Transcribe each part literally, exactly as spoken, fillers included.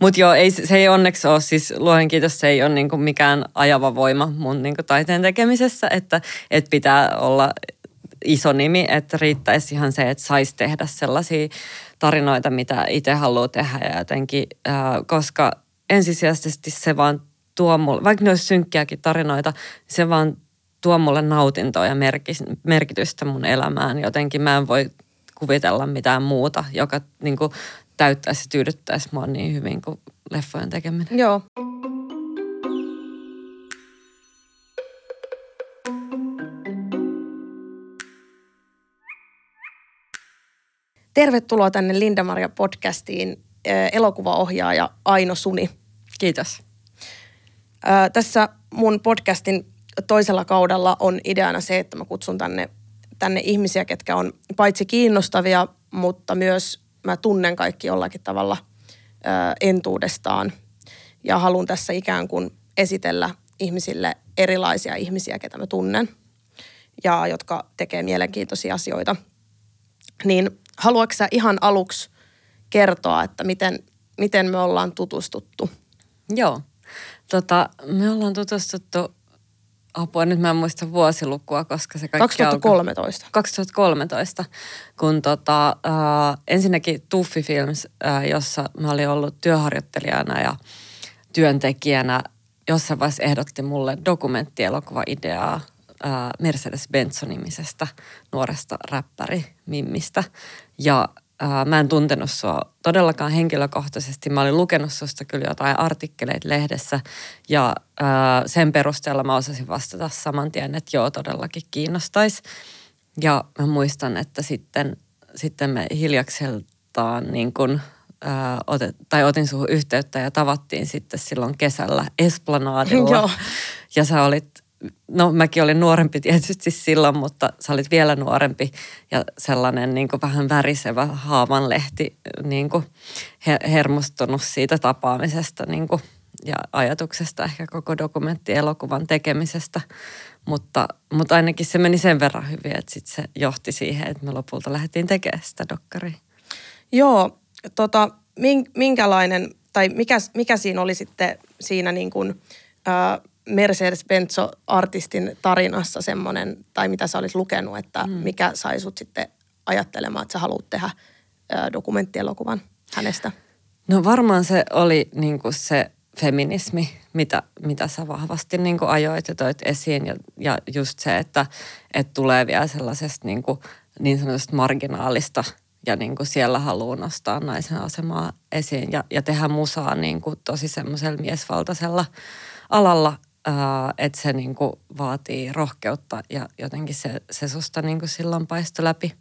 Mutta joo, ei, se ei onneksi ole, siis luojen kiitos, se ei ole niinku mikään ajava voima mun niinku taiteen tekemisessä, että et pitää olla iso nimi, että riittäisi ihan se, että saisi tehdä sellaisia tarinoita, mitä itse haluaa tehdä ja jotenkin, äh, koska ensisijaisesti se vaan tuo mulle, vaikka ne olisi synkkiäkin tarinoita, se vaan tuo mulle nautintoa ja merkitystä mun elämään. Jotenkin mä en voi kuvitella mitään muuta, joka niin kuin täyttäisi ja tyydyttäisi mua niin hyvin kuin leffojen tekeminen. Joo. Tervetuloa tänne Linda-Maria podcastiin elokuvaohjaaja Aino Suni. Kiitos. Ää, tässä mun podcastin toisella kaudella on ideana se, että mä kutsun tänne, tänne ihmisiä, ketkä on paitsi kiinnostavia, mutta myös mä tunnen kaikki jollakin tavalla ää, entuudestaan. Ja haluan tässä ikään kuin esitellä ihmisille erilaisia ihmisiä, ketä mä tunnen ja jotka tekee mielenkiintoisia asioita. Niin haluatko sä ihan aluksi kertoa, että miten, miten me ollaan tutustuttu? Joo. Tota, me ollaan tutustuttu, apua nyt mä en muista vuosilukua, koska se kaikki kaksituhattakolmetoista. Alkoi kaksituhattakolmetoista, kun tota, äh, ensinnäkin Tuffi Films, äh, jossa mä olin ollut työharjoittelijana ja työntekijänä, jossain vaiheessa ehdotti mulle dokumenttielokuva-ideaa äh, Mercedes Benson-nimisestä nuoresta räppäri-mimmistä. Ja äh, mä en tuntenut sua todellakaan henkilökohtaisesti. Mä olin lukenut susta kyllä jotain artikkeleita lehdessä ja äh, sen perusteella mä osasin vastata saman tien, että joo, todellakin kiinnostaisi. Ja mä muistan, että sitten, sitten me hiljakseltaan niin kun, äh, otet, tai otin suhun yhteyttä ja tavattiin sitten silloin kesällä Esplanadilla. Ja sä olit... No mäkin olin nuorempi tietysti silloin, mutta sä olit vielä nuorempi ja sellainen niin kuin vähän värisevä haavanlehti, niin kuin hermostunut siitä tapaamisesta niin kuin, ja ajatuksesta ehkä koko dokumenttielokuvan tekemisestä. Mutta, mutta ainakin se meni sen verran hyvin, että sitten se johti siihen, että me lopulta lähdettiin tekemään sitä dokkaria. Joo, tota, minkälainen tai mikä, mikä siinä oli sitten siinä niin kuin... Ää, Mercedes Benzo-artistin tarinassa semmoinen, tai mitä sä olis lukenut, että mikä sai sut sitten ajattelemaan, että sä haluat tehdä dokumenttielokuvan hänestä? No varmaan se oli niinku se feminismi, mitä, mitä sä vahvasti niinku ajoit ja toit esiin. Ja, ja just se, että et tulee vielä sellaisesta niinku, niin sanotusta marginaalista ja niinku siellä haluaa nostaa naisen asemaa esiin ja, ja tehdä musaa niinku tosi semmoisella miesvaltaisella alalla. Uh, että se niinku vaatii rohkeutta ja jotenkin se, se susta niinku silloin paistoi läpi.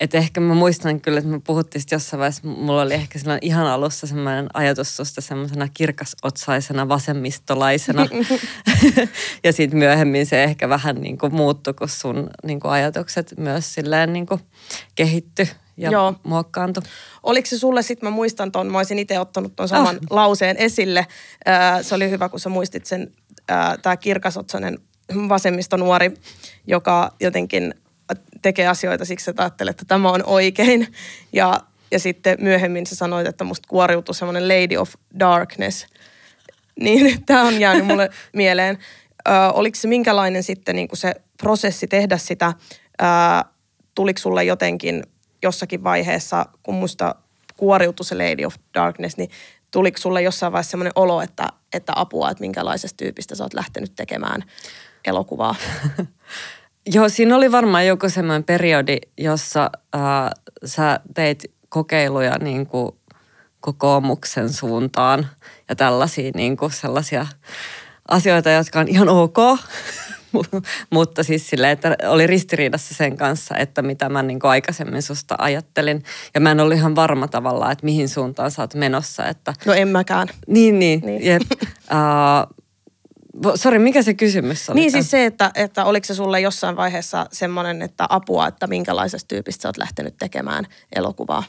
Et ehkä mä muistan kyllä, että me puhuttiin sitten jossain vaiheessa, mulla oli ehkä silloin ihan alussa semmoinen ajatus susta semmoisena kirkasotsaisena vasemmistolaisena. Ja sitten myöhemmin se ehkä vähän niinku muuttui, kun sun niinku ajatukset myös silleen niinku kehittyi ja Joo. muokkaantui. Oliko se sulle sitten, mä muistan ton, mä olisin itse ottanut ton saman oh. lauseen esille. Uh, se oli hyvä, kun sä muistit sen. Tämä kirkasotsainen vasemmistonuori, joka jotenkin tekee asioita siksi, että ajattelee, että tämä on oikein. Ja, ja sitten myöhemmin sä sanoit, että musta kuoriutui semmoinen Lady of Darkness. Niin tämä on jäänyt mulle mieleen. Ö, oliko se minkälainen sitten niin kun se prosessi tehdä sitä? Ö, tuliko sulle jotenkin jossakin vaiheessa, kun musta kuoriutui se Lady of Darkness, niin tuliko sulle jossain vaiheessa semmoinen olo, että, että apua, että minkälaisesta tyypistä sä oot lähtenyt tekemään elokuvaa? Joo, siinä oli varmaan joku semmoinen periodi, jossa äh, sä teit kokeiluja niin kuin kokoomuksen suuntaan ja tällaisia niin kuin sellaisia asioita, jotka on ihan ok, mutta siis silleen, että oli ristiriidassa sen kanssa, että mitä mä niin kuin aikaisemmin susta ajattelin. Ja mä en ollut ihan varma tavallaan, että mihin suuntaan sä oot menossa. Että... No en mäkään. Niin, niin. niin. Jep. Uh, Sori, mikä se kysymys oli? Niin siis se, että, että oliko se sulle jossain vaiheessa semmoinen, että apua, että minkälaisesta tyypistä sä oot lähtenyt tekemään elokuvaa?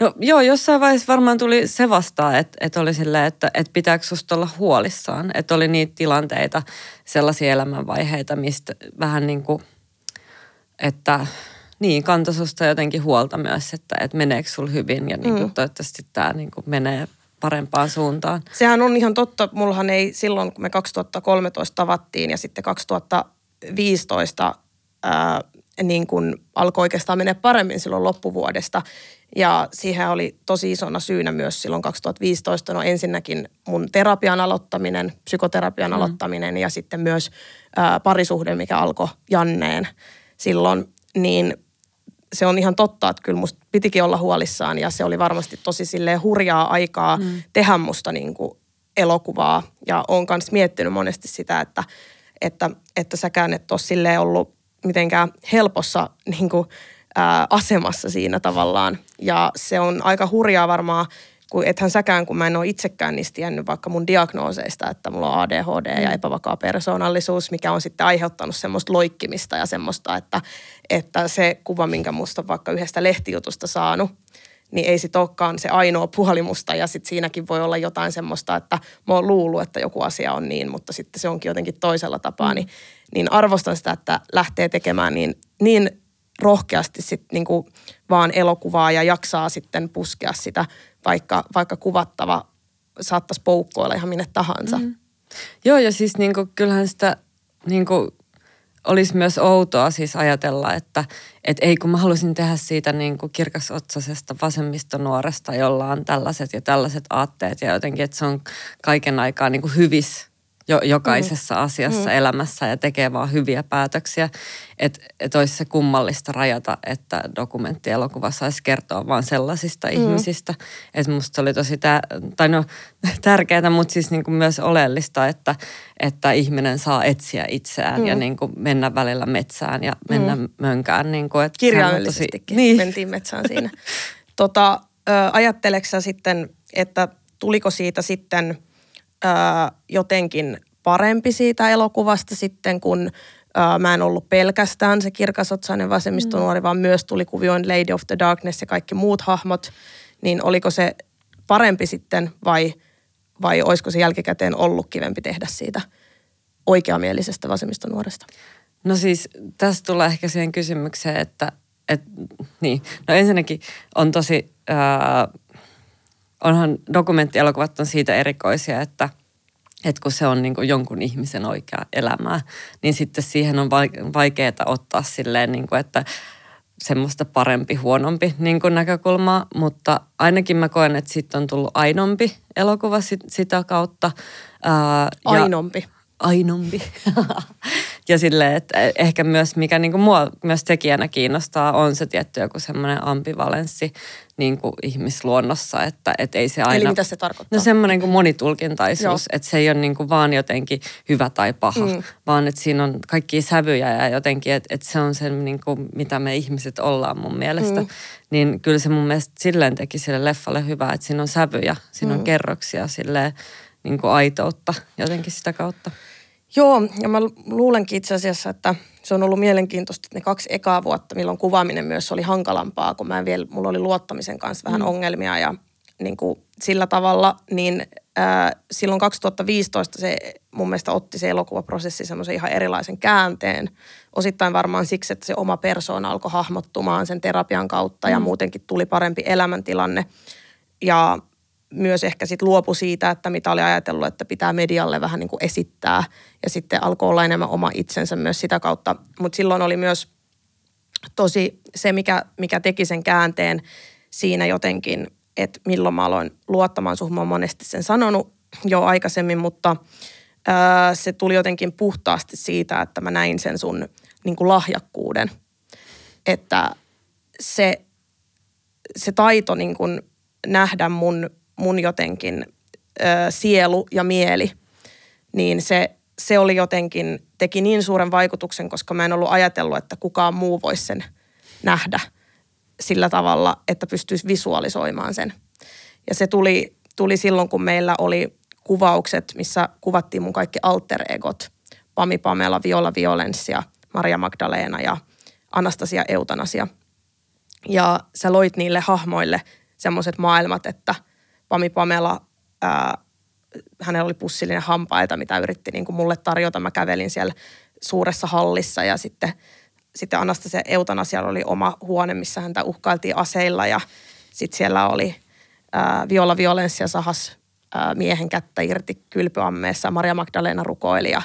No joo, jossain vaiheessa varmaan tuli se vastaan, että, että oli silleen, että, että pitääkö susta olla huolissaan. Että oli niitä tilanteita, sellaisia elämänvaiheita, mistä vähän niin kuin, että niin, kantoi susta jotenkin huolta myös, että, että meneekö sulla hyvin ja niin kuin, mm. toivottavasti tämä niin kuin menee parempaan suuntaan. Sehän on ihan totta. Mullahan ei silloin, kun me kaksituhattakolmetoista tavattiin ja sitten kaksituhattaviisitoista ää, niin kun alkoi oikeastaan mennä paremmin silloin loppuvuodesta. Ja siihen oli tosi isona syynä myös silloin kaksituhattaviisitoista. No ensinnäkin mun terapian aloittaminen, psykoterapian mm. aloittaminen ja sitten myös ää, parisuhde, mikä alkoi Janneen silloin, niin se on ihan totta, että kyllä musta pitikin olla huolissaan ja se oli varmasti tosi silleen hurjaa aikaa mm. tehdä musta niin kuin elokuvaa. Ja oon kans miettinyt monesti sitä, että, että, että säkään et ole silleen ollut mitenkään helpossa niin kuin, ää, asemassa siinä tavallaan. Ja se on aika hurjaa varmaan, kun ethän säkään, kun mä en ole itsekään niistä tiennyt vaikka mun diagnooseista, että mulla on A D H D mm. ja epävakaa persoonallisuus, mikä on sitten aiheuttanut semmoista loikkimista ja semmoista, että, että se kuva, minkä musta vaikka yhdestä lehtijutusta saanut, niin ei sit olekaan se ainoa puoli musta ja sitten siinäkin voi olla jotain semmoista, että mä oon luullut, että joku asia on niin, mutta sitten se onkin jotenkin toisella tapaa, niin, niin arvostan sitä, että lähtee tekemään niin, niin rohkeasti sitten niinku vaan elokuvaa ja jaksaa sitten puskea sitä, vaikka, vaikka kuvattava saattaisi poukkoilla ihan minne tahansa. Mm. Joo, ja siis niinku, kyllähän sitä niinku, olisi myös outoa siis ajatella, että et ei kun mä halusin tehdä siitä niinku kirkasotsaisesta vasemmistonuoresta, jolla on tällaiset ja tällaiset aatteet ja jotenkin, että se on kaiken aikaa niinku hyvissä jo, jokaisessa mm. asiassa mm. elämässä ja tekee vaan hyviä päätöksiä. Että et olisi se kummallista rajata, että dokumenttielokuva saisi kertoa vaan sellaisista mm. ihmisistä. Että musta oli tosi tää, tai no, tärkeää, mutta siis niinku myös oleellista, että, että ihminen saa etsiä itseään mm. ja niinku mennä välillä metsään ja mennä mm. mönkään. Niinku, kirjaimellisestikin niin. Mentiin metsään siinä. tota, ajatteleksä sitten, että tuliko siitä sitten jotenkin parempi siitä elokuvasta sitten, kun mä en ollut pelkästään se kirkasotsainen vasemmistonuori, mm. vaan myös tuli kuvioin Lady of the Darkness ja kaikki muut hahmot, niin oliko se parempi sitten vai, vai olisiko se jälkikäteen ollut kivempi tehdä siitä oikeamielisestä vasemmistonuoresta? No siis tässä tulee ehkä siihen kysymykseen, että et, niin. No ensinnäkin on tosi... Ää, Onhan dokumenttielokuvat on siitä erikoisia, että, että kun se on niin kuin jonkun ihmisen oikea elämää, niin sitten siihen on vaikeaa ottaa silleen, niin kuin, että semmoista parempi, huonompi niin kuin näkökulmaa. Mutta ainakin mä koen, että sitten on tullut ainompi elokuva sit, sitä kautta. Ää, ainompi. Ja, ainompi. ja silleen, että ehkä myös mikä niin kuin mua myös tekijänä kiinnostaa, on se tietty joku semmoinen ambivalenssi. Niin kuin ihmisluonnossa, että et ei se aina... Eli mitä se tarkoittaa? No semmoinen kuin monitulkintaisuus, että se ei ole niin kuin vaan jotenkin hyvä tai paha, mm. vaan että siinä on kaikkia sävyjä ja jotenkin, että et se on se niin kuin, mitä me ihmiset ollaan mun mielestä. Mm. Niin kyllä se mun mielestä silleen teki sille leffalle hyvää, että siinä on sävyjä, siinä mm. on kerroksia, silleen niin kuin aitoutta jotenkin sitä kautta. Joo, ja mä luulenkin itse asiassa, että se on ollut mielenkiintoista, että ne kaksi ekaa vuotta, milloin kuvaaminen myös oli hankalampaa, kun mä vielä, mulla oli luottamisen kanssa vähän mm. ongelmia ja niin kuin sillä tavalla, niin äh, silloin kaksituhattaviisitoista se mun mielestä otti se elokuvaprosessi semmoisen ihan erilaisen käänteen. Osittain varmaan siksi, että se oma persoona alkoi hahmottumaan sen terapian kautta mm. ja muutenkin tuli parempi elämäntilanne ja myös ehkä sitten luopui siitä, että mitä oli ajatellut, että pitää medialle vähän niin kuin esittää. Ja sitten alkoi olla enemmän oma itsensä myös sitä kautta. Mutta silloin oli myös tosi se, mikä, mikä teki sen käänteen siinä jotenkin, että milloin mä aloin luottamaan suhun. Mä oon monesti sen sanonut jo aikaisemmin, mutta ää, se tuli jotenkin puhtaasti siitä, että mä näin sen sun niin kuin lahjakkuuden. Että se, se taito niin kuin nähdä mun... mun jotenkin ö, sielu ja mieli, niin se, se oli jotenkin, teki niin suuren vaikutuksen, koska mä en ollut ajatellut, että kukaan muu voisi sen nähdä sillä tavalla, että pystyisi visualisoimaan sen. Ja se tuli, tuli silloin, kun meillä oli kuvaukset, missä kuvattiin mun kaikki alter-egot, Pami Pamela, Viola Violenssia, Maria Magdalena ja Anastasia Eutanasia. Ja sä loit niille hahmoille semmoiset maailmat, että Pami Pamela, ää, hänellä oli pussillinen hampaita, mitä yritti niin kuin mulle tarjota. Mä kävelin siellä suuressa hallissa ja sitten, sitten Anastasia Eutanasialla oli oma huone, missä häntä uhkailtiin aseilla. Ja sitten siellä oli ää, Viola Violencia sahas ää, miehen kättä irti kylpyammeessa, Maria Magdalena rukoili ja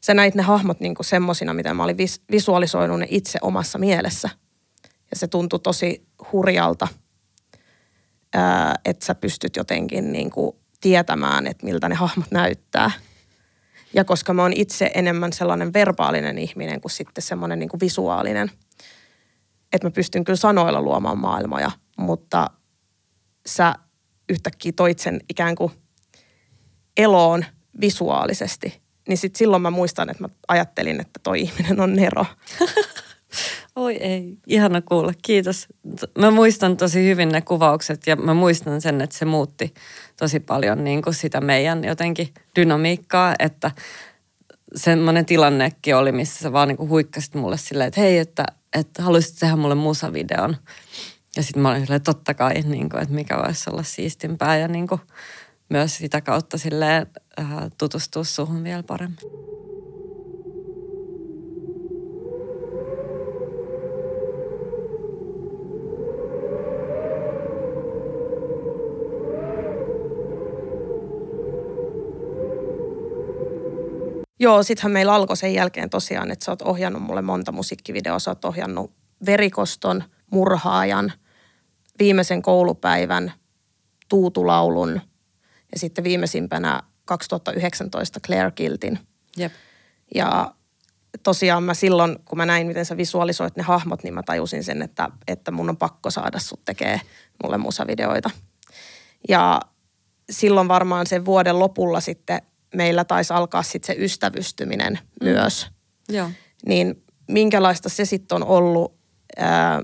sä näit ne hahmot niinku semmosina, mitä mä olin vis- visualisoinut ne itse omassa mielessä. Ja se tuntui tosi hurjalta, että sä pystyt jotenkin niinku tietämään, että miltä ne hahmot näyttää. Ja koska mä oon itse enemmän sellainen verbaalinen ihminen kuin sitten semmoinen niinku visuaalinen, että mä pystyn kyllä sanoilla luomaan maailmoja, mutta sä yhtäkkiä toit sen ikään kuin eloon visuaalisesti. Niin sit silloin mä muistan, että mä ajattelin, että toi ihminen on Nero. Oi ei, ihana kuulla, kiitos. Mä muistan tosi hyvin ne kuvaukset ja mä muistan sen, että se muutti tosi paljon niin kuin sitä meidän jotenkin dynamiikkaa, että semmoinen tilannekin oli, missä sä vaan niin kuin huikkasit mulle silleen, että hei, että, että haluaisit tehdä mulle musavideon. Ja sitten mä olin silleen, että totta kai, niin kuin, että mikä voisi olla siistimpää ja niin kuin myös sitä kautta silleen äh, tutustua suhun vielä paremmin. Joo, sittenhän meillä alkoi sen jälkeen tosiaan, että sä oot ohjannut mulle monta musiikkivideoa. Sä oot ohjannut Verikoston, Murhaajan, Viimeisen koulupäivän, Tuutulaulun ja sitten viimeisimpänä kaksituhattayhdeksäntoista Claire Kiltin. Jep. Ja tosiaan mä silloin, kun mä näin, miten sä visualisoit ne hahmot, niin mä tajusin sen, että, että mun on pakko saada sut tekee mulle musavideoita. Ja silloin varmaan sen vuoden lopulla sitten meillä taisi alkaa sitten se ystävystyminen mm. myös. Joo. Niin minkälaista se sitten on ollut ää,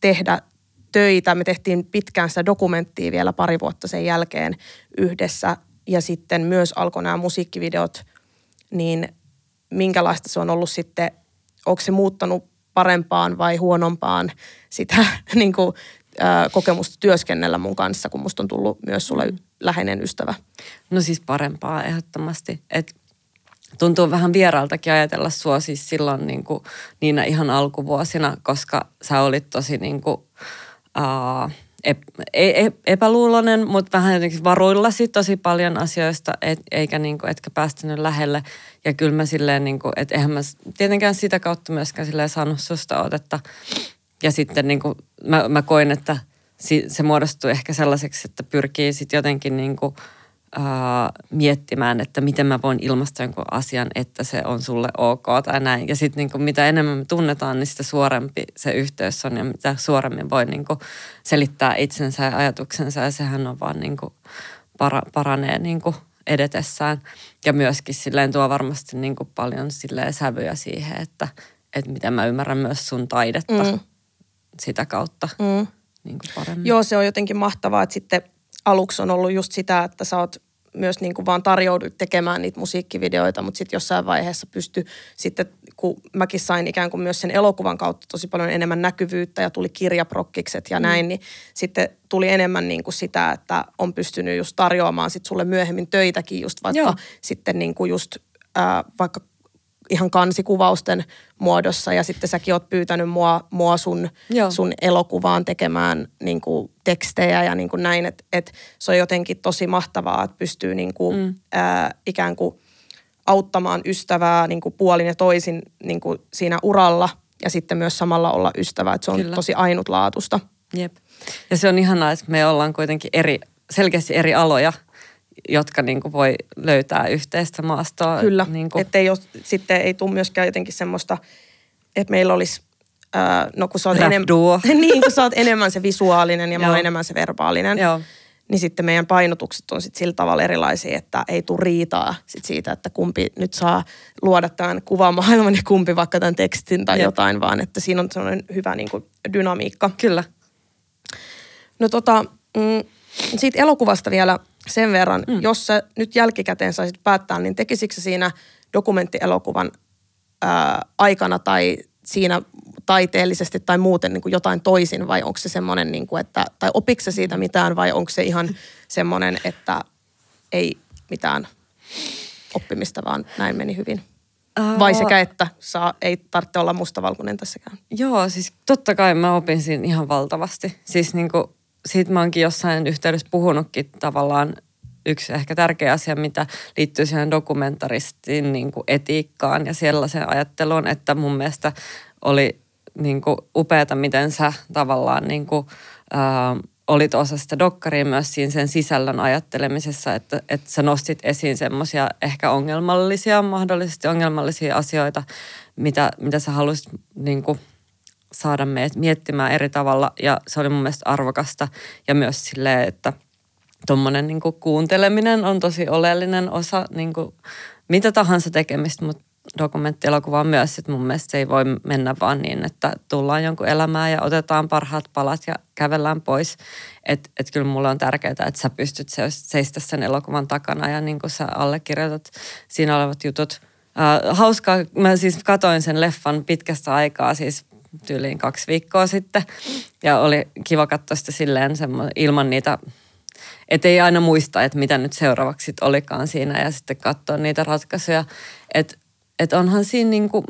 tehdä töitä. Me tehtiin pitkään sitä dokumenttia vielä pari vuotta sen jälkeen yhdessä. Ja sitten myös alkoi nämä musiikkivideot. Niin minkälaista se on ollut sitten, onko se muuttanut parempaan vai huonompaan sitä niin kuin, ää, kokemusta työskennellä mun kanssa, kun musta on tullut myös sulle mm. läheinen ystävä. No siis parempaa ehdottomasti. Et tuntuu vähän vieraaltakin ajatella sua siis silloin niin kuin niinä ihan alkuvuosina, koska sä olit tosi niin kuin, ää, ep- epäluuloinen, mutta vähän jotenkin varuillasi tosi paljon asioista, et, eikä niin kuin, etkä päästänyt lähelle. Ja kyllä mä silleen, niin kuin, et eihän mä tietenkään sitä kautta myöskään silleen saanut susta otetta. Ja sitten niin kuin, mä, mä koin, että se muodostuu ehkä sellaiseksi, että pyrkii sitten jotenkin niinku, ää, miettimään, että miten mä voin ilmaista jonkun asian, että se on sulle ok tai näin. Ja sitten niinku, mitä enemmän me tunnetaan, niin sitä suorempi se yhteys on ja mitä suoremmin voi niinku, selittää itsensä ja ajatuksensa. Ja sehän on vaan niinku, para, paranee niinku, edetessään. Ja myöskin silleen tuo varmasti niinku, paljon silleen sävyä siihen, että et miten mä ymmärrän myös sun taidetta mm. sitä kautta. Mm. Niin joo, se on jotenkin mahtavaa, että sitten aluksi on ollut just sitä, että sä oot myös niin kuin vaan tarjoudut tekemään niitä musiikkivideoita, mutta sitten jossain vaiheessa pysty sitten, kun mäkin sain ikään kuin myös sen elokuvan kautta tosi paljon enemmän näkyvyyttä ja tuli kirjaprokkikset ja näin, mm. niin sitten tuli enemmän niin kuin sitä, että on pystynyt just tarjoamaan sitten sulle myöhemmin töitäkin just vaikka joo. sitten niin kuin just äh, vaikka ihan kansikuvausten muodossa ja sitten säkin oot pyytänyt mua, mua sun, sun elokuvaan tekemään niin kuin tekstejä ja niin kuin näin. Että et se on jotenkin tosi mahtavaa, että pystyy niin kuin, mm. ää, ikään kuin auttamaan ystävää niin kuin puolin ja toisin niin kuin siinä uralla ja sitten myös samalla olla ystävä. Että se on kyllä tosi ainutlaatusta. Jep. Ja se on ihanaa, että me ollaan kuitenkin eri, selkeästi eri aloja, jotka niin kuin voi löytää yhteistä maastoa. Kyllä, niin että sitten ei tule myöskään jotenkin semmoista, että meillä olisi, ää, no kun sä, enem, niin, kun sä oot enemmän se visuaalinen ja mä oon enemmän se verbaalinen, joo. niin sitten meidän painotukset on sitten sillä tavalla erilaisia, että ei tule riitaa sit siitä, että kumpi nyt saa luoda tämän kuvamaailman ja kumpi vaikka tämän tekstin tai jep. jotain, vaan että siinä on sellainen hyvä niin kuin dynamiikka. Kyllä. No tota, mm, siitä elokuvasta vielä sen verran, mm. jos sä nyt jälkikäteen saisit päättää, niin tekisikö sä siinä dokumenttielokuvan ää, aikana tai siinä taiteellisesti tai muuten niin kuin jotain toisin vai onko se semmoinen, niin kuin, että, tai opitko sä siitä mitään vai onko se ihan semmoinen, että ei mitään oppimista, vaan näin meni hyvin? Vai sekä, että saa, ei tarvitse olla mustavalkoinen tässäkään? Joo, siis totta kai mä opin siinä ihan valtavasti. Siis niin kuin sitten mä oonkin jossain yhteydessä puhunutkin tavallaan yksi ehkä tärkeä asia, mitä liittyy siihen dokumentaristin niin kuin etiikkaan ja sellaiseen ajatteluun, että mun mielestä oli niin kuin upeata, miten sä tavallaan niin kuin, ää, olit osa sitä dokkaria myös siinä sen sisällön ajattelemisessa, että, että sä nostit esiin semmoisia ehkä ongelmallisia, mahdollisesti ongelmallisia asioita, mitä, mitä sä halusit niin kuin saada meidät miettimään eri tavalla, ja se oli mun mielestä arvokasta ja myös silleen, että tuommoinen niin kuin kuunteleminen on tosi oleellinen osa niin kuin mitä tahansa tekemistä, mutta dokumenttielokuva on myös, että mun mielestä se ei voi mennä vaan niin, että tullaan jonkun elämään ja otetaan parhaat palat ja kävellään pois. Että et kyllä mulle on tärkeää, että sä pystyt seistä sen elokuvan takana ja niin kuin sä allekirjoitat siinä olevat jutut. Äh, hauskaa, mä siis katoin sen leffan pitkästä aikaa siis tyyliin kaksi viikkoa sitten ja oli kiva katsoa sitä silleen semmo, ilman niitä... Että ei aina muista, että mitä nyt seuraavaksi sit olikaan siinä ja sitten katsoa niitä ratkaisuja. Että et onhan siinä niinku,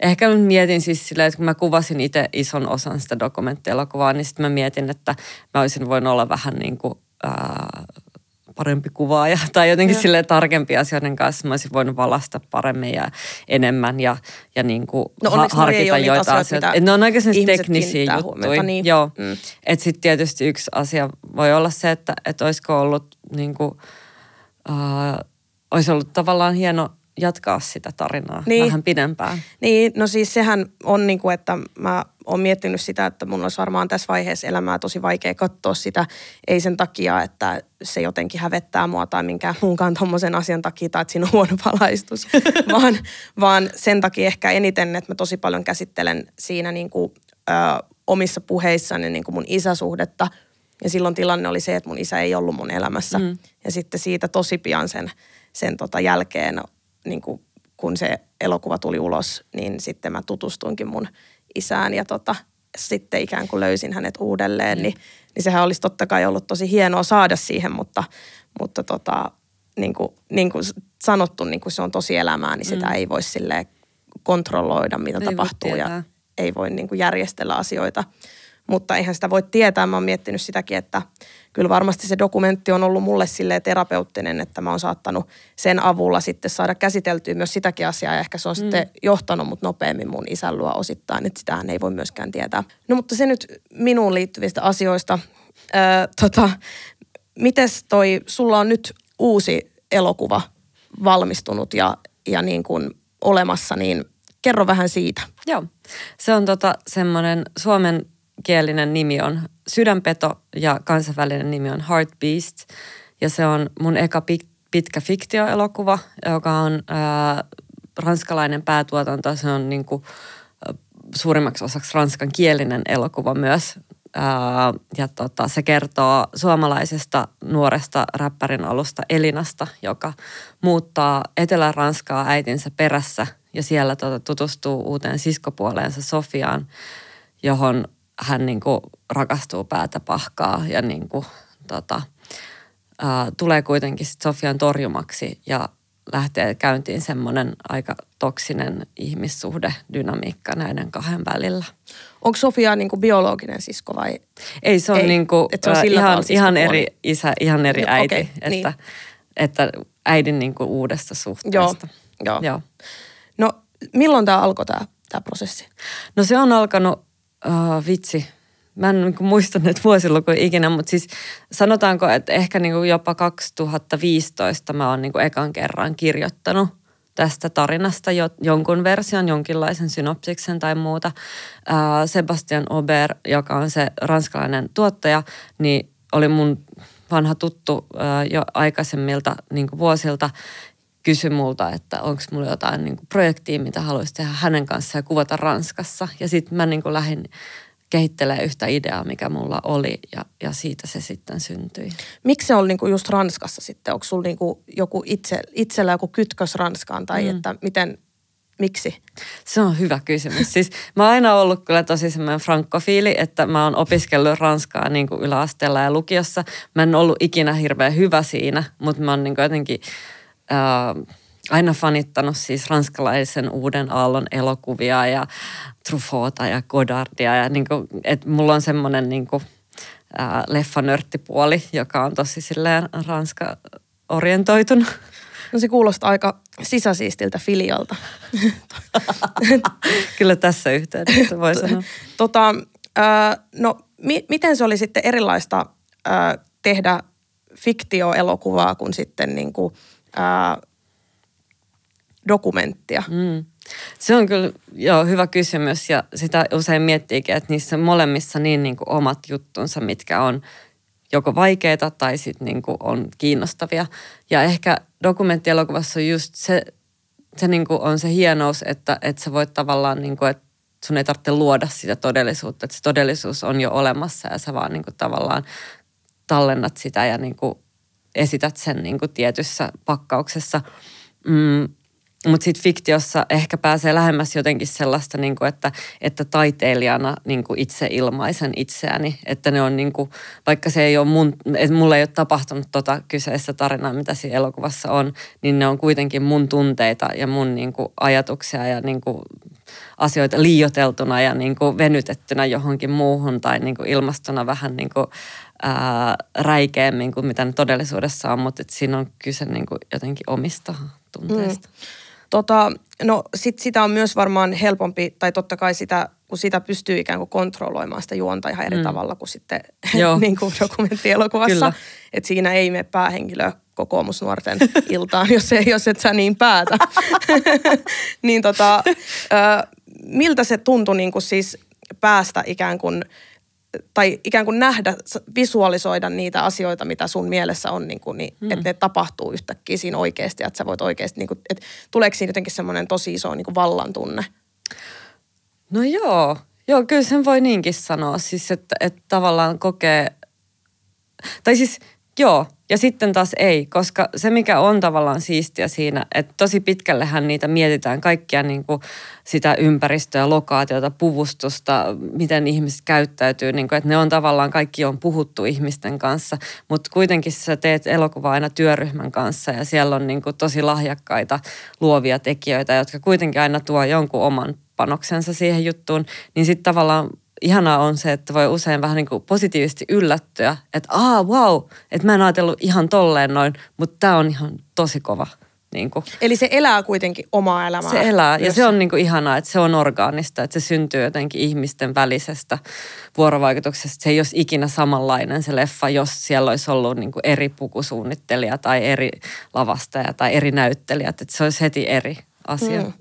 ehkä nyt mietin siis silleen, että kun mä kuvasin itse ison osan sitä dokumenttielokuvaa, niin sitten mä mietin, että mä olisin voinut olla vähän niinku ää, parempi kuvaaja tai jotenkin ja. Silleen tarkempi asioiden kanssa. Mä olisin voinut valasta paremmin ja enemmän ja, ja niinku no, ha- harkita joita asioita. Ne on oikeasti teknisiä juttuja. Niin. Joo. Mm. Että sitten tietysti yksi asia voi olla se, että et olisiko ollut niinku, äh, olisi ollut tavallaan hieno jatkaa sitä tarinaa niin, vähän pidempään. Niin, no siis sehän on niin kuin, että mä oon miettinyt sitä, että mun olisi varmaan tässä vaiheessa elämää tosi vaikea katsoa sitä. Ei sen takia, että se jotenkin hävettää mua tai minkään muunkaan tommoisen asian takia tai että siinä on huono valaistus, vaan, vaan sen takia ehkä eniten, että mä tosi paljon käsittelen siinä niin kuin, ö, omissa puheissani niin kuin mun isäsuhdetta. Ja silloin tilanne oli se, että mun isä ei ollut mun elämässä. Mm. Ja sitten siitä tosi pian sen, sen tota jälkeen... Niin kuin, kun se elokuva tuli ulos, niin sitten mä tutustuinkin mun isään ja tota, sitten ikään kuin löysin hänet uudelleen. Mm. Niin, niin sehän olisi totta kai ollut tosi hienoa saada siihen, mutta, mutta tota, niin, kuin, niin kuin sanottu, niin kuin se on tosi elämää, niin sitä mm. ei voi silleen kontrolloida, mitä ei tapahtuu ja ei voi niin kuin järjestellä asioita. Mutta eihän sitä voi tietää. Mä oon miettinyt sitäkin, että kyllä varmasti se dokumentti on ollut mulle silleen terapeuttinen, että mä oon saattanut sen avulla sitten saada käsiteltyä myös sitäkin asiaa. Ja ehkä se on mm. sitten johtanut mut nopeammin mun isän luo osittain, että sitähän ei voi myöskään tietää. No mutta se nyt minuun liittyvistä asioista. Öö, tota, mites toi, sulla on nyt uusi elokuva valmistunut ja, ja niin kuin olemassa, niin kerro vähän siitä. Joo, se on tota semmoinen Suomen... Kielinen nimi on Sydänpeto ja kansainvälinen nimi on Heartbeast. Ja se on mun eka pitkä fiktioelokuva, joka on ää, ranskalainen päätuotanto. Se on niinku, suurimmaksi osaksi ranskan kielinen elokuva myös. Ää, ja tota, se kertoo suomalaisesta nuoresta räppärin alusta Elinasta, joka muuttaa Etelä-Ranskaa äitinsä perässä. Ja siellä tota, tutustuu uuteen siskopuoleensa Sofiaan, johon... Hän niinku rakastuu päätä pahkaa ja niinku, tota, ää, tulee kuitenkin sit Sofian torjumaksi ja lähtee käyntiin semmoinen aika toksinen ihmissuhdedynamiikka näiden kahden välillä. Onko Sofia niinku biologinen sisko vai? Ei, se on, ei, niinku, se on ä, ihan, ihan eri isä, ihan eri no, äiti, okay, että, niin. että äidin niinku uudesta suhteesta. Joo, joo. Joo. No milloin tämä alkoi tämä prosessi? No se on alkanut... Oh, vitsi. Mä en niinku muista näitä vuosilukuja ikinä, mutta siis sanotaanko, että ehkä niinku jopa kaksituhattaviisitoista mä oon niinku ekan kerran kirjoittanut tästä tarinasta jo, jonkun version, jonkinlaisen synopsiksen tai muuta. Äh, Sebastian Ober, joka on se ranskalainen tuottaja, niin oli mun vanha tuttu äh, jo aikaisemmilta niinku vuosilta. Kysyi multa, että onko mulla jotain niin kuin projektia, mitä haluaisi tehdä hänen kanssaan ja kuvata Ranskassa. Ja sitten mä niin kuin lähdin kehittelemään yhtä ideaa, mikä mulla oli ja, ja siitä se sitten syntyi. Miksi se oli niin kuin just Ranskassa sitten? Onko sulla niin kuin joku itse, itsellä joku kytkös Ranskaan tai mm. että miten, miksi? Se on hyvä kysymys. Siis mä oon aina ollut kyllä tosi semmoinen frankkofiili, että mä oon opiskellut ranskaa niin kuin yläasteella ja lukiossa. Mä en ollut ikinä hirveän hyvä siinä, mutta mä oon niin kuin jotenkin... Äh, aina fanittanut siis ranskalaisen uuden aallon elokuvia ja Truffauta ja Godardia. Ja niinku, et mulla on semmoinen niinku, ää, leffanörttipuoli, joka on tosi silleen ranska-orientoitunut. No se kuulostaa aika sisäsiistiltä filialta. Kyllä tässä yhteydessä voi sanoa. Tota, ää, no mi- miten se oli sitten erilaista ää, tehdä fiktioelokuvaa kuin sitten niin kuin, ää, dokumenttia? Mm. Se on kyllä joo, hyvä kysymys ja sitä usein miettiikin, että niissä molemmissa niin, niin kuin omat juttunsa, mitkä on joko vaikeita tai sitten niin kuin on kiinnostavia. Ja ehkä dokumenttielokuvassa on just se, se niin kuin on se hienous, että, että sä voit tavallaan, niin kuin, että sun ei tarvitse luoda sitä todellisuutta, että se todellisuus on jo olemassa ja sä vaan niin kuin tavallaan tallennat sitä ja niin kuin esität sen niin kuin tietyssä pakkauksessa. Mm. Mutta sitten fiktiossa ehkä pääsee lähemmäs jotenkin sellaista, niinku, että, että taiteilijana niinku, itse ilmaisen itseäni. Että ne on niinku, vaikka se ei ole mun, että mulla ei ole tapahtunut tota kyseistä tarinaa, mitä siinä elokuvassa on, niin ne on kuitenkin mun tunteita ja mun niinku, ajatuksia ja niinku, asioita liioiteltuna ja niinku, venytettynä johonkin muuhun tai niinku, ilmastona vähän niinku, ää, räikeämmin kuin mitä ne todellisuudessa on. Mutta siinä on kyse niinku, jotenkin omista tunteista. Mm. Tota, no sit sitä on myös varmaan helpompi, tai totta kai sitä, kun sitä pystyy ikään kuin kontrolloimaan sitä juonta ihan eri mm. tavalla kuin sitten niin kuin dokumenttielokuvassa. Että siinä ei mene päähenkilö kokoomusnuorten iltaan, jos, ei, jos et sä niin päätä. Niin tota, ö, miltä se tuntui niin kuin siis päästä ikään kuin, tai ikään kuin nähdä, visualisoida niitä asioita, mitä sun mielessä on, niin kuin, niin, hmm. että ne tapahtuu yhtäkkiä siinä oikeasti, että sä voit oikeasti, niin kuin, että tuleeko siinä jotenkin semmoinen tosi iso niin kuin vallan tunne? No joo, joo, kyllä sen voi niinkin sanoa, siis että, että tavallaan kokee, tai siis joo, ja sitten taas ei, koska se mikä on tavallaan siistiä siinä, että tosi pitkällehän niitä mietitään kaikkia niin kuin sitä ympäristöä, lokaatiota, puvustusta, miten ihmiset käyttäytyy, niin kuin, että ne on tavallaan kaikki on puhuttu ihmisten kanssa, mutta kuitenkin sä teet elokuvaa aina työryhmän kanssa ja siellä on niin kuin tosi lahjakkaita luovia tekijöitä, jotka kuitenkin aina tuo jonkun oman panoksensa siihen juttuun, niin sitten tavallaan ihanaa on se, että voi usein vähän niin kuin positiivisesti yllättyä, että aa, wow, että mä en ajatellut ihan tolleen noin, mutta tää on ihan tosi kova. Niin kuin. Eli se elää kuitenkin omaa elämää. Se elää myös. Ja se on niin kuin ihanaa, että se on orgaanista, että se syntyy jotenkin ihmisten välisestä vuorovaikutuksesta. Se ei olisi ikinä samanlainen se leffa, jos siellä olisi ollut niin kuin eri pukusuunnittelija tai eri lavastaja tai eri näyttelijät, että se olisi heti eri asia. Mm.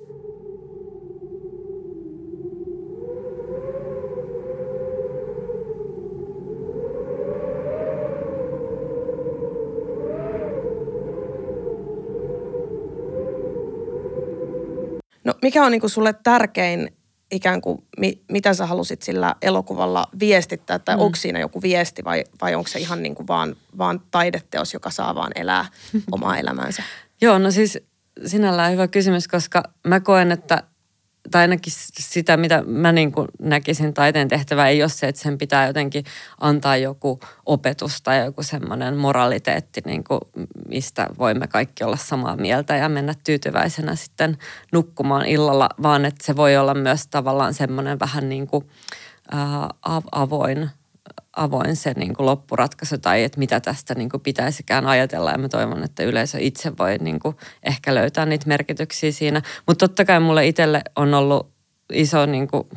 No mikä on niinku sulle tärkein ikään kuin, mi, mitä sä halusit sillä elokuvalla viestittää, tai mm. onko siinä joku viesti vai, vai onko se ihan niinku vaan, vaan taideteos, joka saa vaan elää omaa elämäänsä? Joo, no siis sinällään hyvä kysymys, koska mä koen, että tai ainakin sitä, mitä mä niin kuin näkisin taiteen tehtävää, ei ole se, että sen pitää jotenkin antaa joku opetus tai joku semmoinen moraliteetti, niin kuin mistä voimme kaikki olla samaa mieltä ja mennä tyytyväisenä sitten nukkumaan illalla, vaan että se voi olla myös tavallaan semmoinen vähän niin kuin äh, avoin, avoin se niin kuin loppuratkaisu tai että mitä tästä niin kuin pitäisikään ajatella. Ja mä toivon, että yleisö itse voi niin kuin ehkä löytää niitä merkityksiä siinä. Mutta totta kai mulle itselle on ollut iso, niin kuin,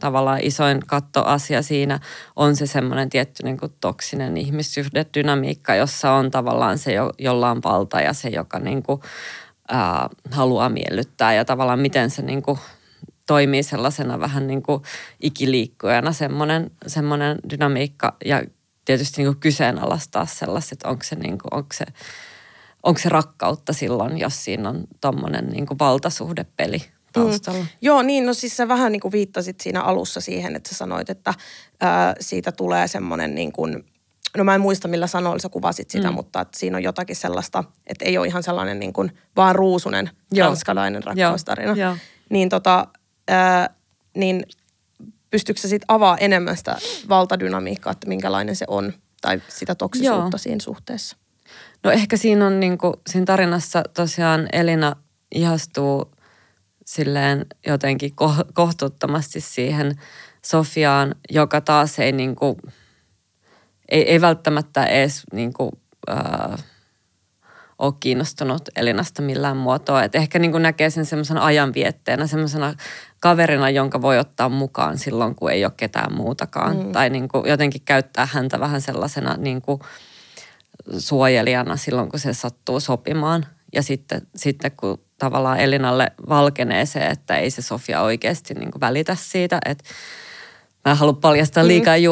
tavallaan isoin kattoasia siinä on se semmoinen tietty niin kuin toksinen ihmissuhdedynamiikka, jossa on tavallaan se, jolla on valta ja se, joka niin kuin, ää, haluaa miellyttää ja tavallaan miten se niin kuin toimii sellaisena vähän niin kuin ikiliikkujana semmoinen, semmoinen dynamiikka ja tietysti niin kuin kyseenalaistaa sellaiset, että onko se, niin kuin, onko, se, onko se rakkautta silloin, jos siinä on tommoinen niin kuin valtasuhdepeli taustalla. Mm. Joo, niin no siis sä vähän niin kuin viittasit siinä alussa siihen, että sä sanoit, että ää, siitä tulee semmoinen niin kuin, no mä en muista millä sanoilla sä kuvasit sitä, mm. mutta että siinä on jotakin sellaista, että ei ole ihan sellainen niin kuin vaan ruusunen ranskalainen rakkaustarina. Joo. Niin tota... Äh, niin pystytkö sä sit avaa enemmän sitä valtadynamiikkaa, että minkälainen se on, tai sitä toksisuutta Joo. siinä suhteessa? No ehkä siinä on niinku, siinä tarinassa tosiaan Elina ihastuu silleen jotenkin ko- kohtuuttomasti siihen Sofiaan, joka taas ei niinku, ei, ei välttämättä edes niinku, äh, ole kiinnostunut Elinasta millään muotoa. Et ehkä niinku näkee sen semmoisena ajanvietteenä, semmoisena kaverina, jonka voi ottaa mukaan silloin, kun ei ole ketään muutakaan. Mm. Tai niinku jotenkin käyttää häntä vähän sellaisena niinku suojelijana silloin, kun se sattuu sopimaan. Ja sitten, sitten kun tavallaan Elinalle valkenee se, että ei se Sofia oikeasti niinku välitä siitä, että mä en halua paljastaa liikaa mm.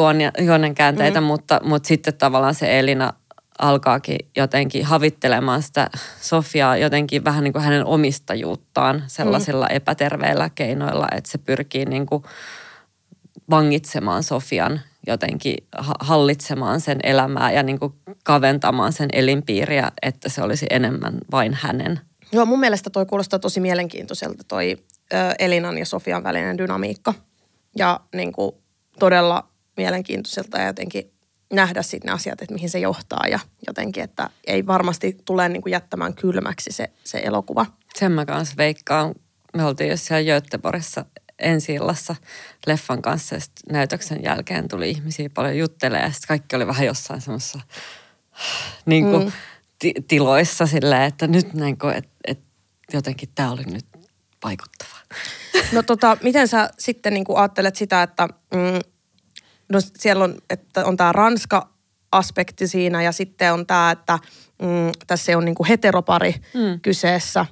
juonen käänteitä, mm. mutta, mutta sitten tavallaan se Elina alkaakin jotenkin havittelemaan sitä Sofiaa jotenkin vähän niin kuin hänen omistajuuttaan sellaisilla mm. epäterveillä keinoilla, että se pyrkii niin kuin vangitsemaan Sofian, jotenkin hallitsemaan sen elämää ja niin kuin kaventamaan sen elinpiiriä, että se olisi enemmän vain hänen. Joo, mun mielestä toi kuulostaa tosi mielenkiintoiselta toi Elinan ja Sofian välinen dynamiikka. Ja niin kuin todella mielenkiintoiselta ja jotenkin nähdä sitten ne asiat, että mihin se johtaa ja jotenkin, että ei varmasti tule niin kuin jättämään kylmäksi se, se elokuva. Sen mä kanssa veikkaan. Me oltiin jo siellä Göteborgissa ensi-illassa leffan kanssa ja näytöksen jälkeen tuli ihmisiä paljon juttelemaan ja sitten kaikki oli vähän jossain semmoisessa niin kuin mm. t- tiloissa silleen, että nyt näin kuin, että et, jotenkin tämä oli nyt vaikuttavaa. No tota, miten sä sitten niin kuin ajattelet sitä, että mm, no siellä on, että on tämä Ranska-aspekti siinä ja sitten on tämä, että mm, tässä on niin kuin heteropari mm. kyseessä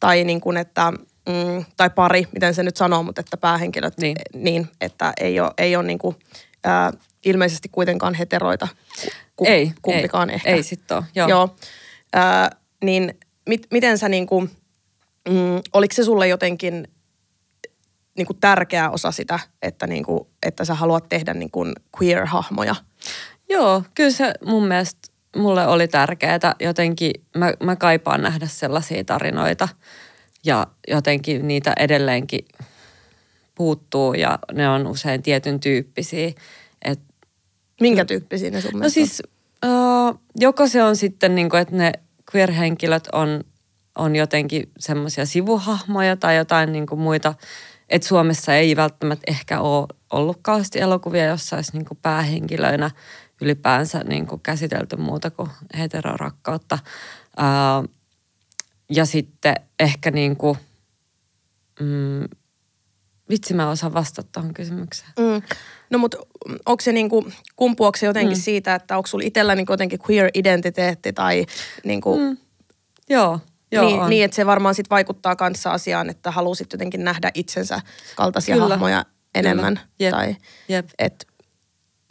tai niin kuin, että mm, tai pari, miten se nyt sanoo, mutta että päähenkilöt niin, niin että ei ole, ei ole niin kuin, ää, ilmeisesti kuitenkaan heteroita ku, ei, kumpikaan ei, ehkä. Ei sitten ole, joo. joo. Ää, niin mit, miten sä niin kuin, mm, oliko se sulle jotenkin niin kuin tärkeä osa sitä, että, niin kuin, että sä haluat tehdä niin kuin queer-hahmoja? Joo, kyllä se mun mielestä mulle oli tärkeää. Jotenkin mä, mä kaipaan nähdä sellaisia tarinoita ja jotenkin niitä edelleenkin puuttuu ja ne on usein tietyn tyyppisiä. Et, minkä tyyppisiä ne sun mielestä? No siis äh, joko se on sitten niin kuin, että ne queer-henkilöt on, on jotenkin semmoisia sivuhahmoja tai jotain niin kuin muita. Että Suomessa ei välttämättä ehkä ole ollut kauheasti elokuvia, jossa olisi niin kuin päähenkilöinä ylipäänsä niin kuin käsitelty muuta kuin heterorakkautta. Ää, ja sitten ehkä niin kuin, mm, vitsi mä osaan vastata tuohon kysymykseen. Mm. No mutta onko se niin kuin, kumpuako se jotenkin mm. siitä, että onko sulla itsellä niin kuin jotenkin queer-identiteetti tai niin kuin... Mm. Joo. Joo, niin, niin, että se varmaan sit vaikuttaa kanssa asiaan, että halusit jotenkin nähdä itsensä kaltaisia kyllä, hahmoja enemmän. Jep, tai, jep. Et,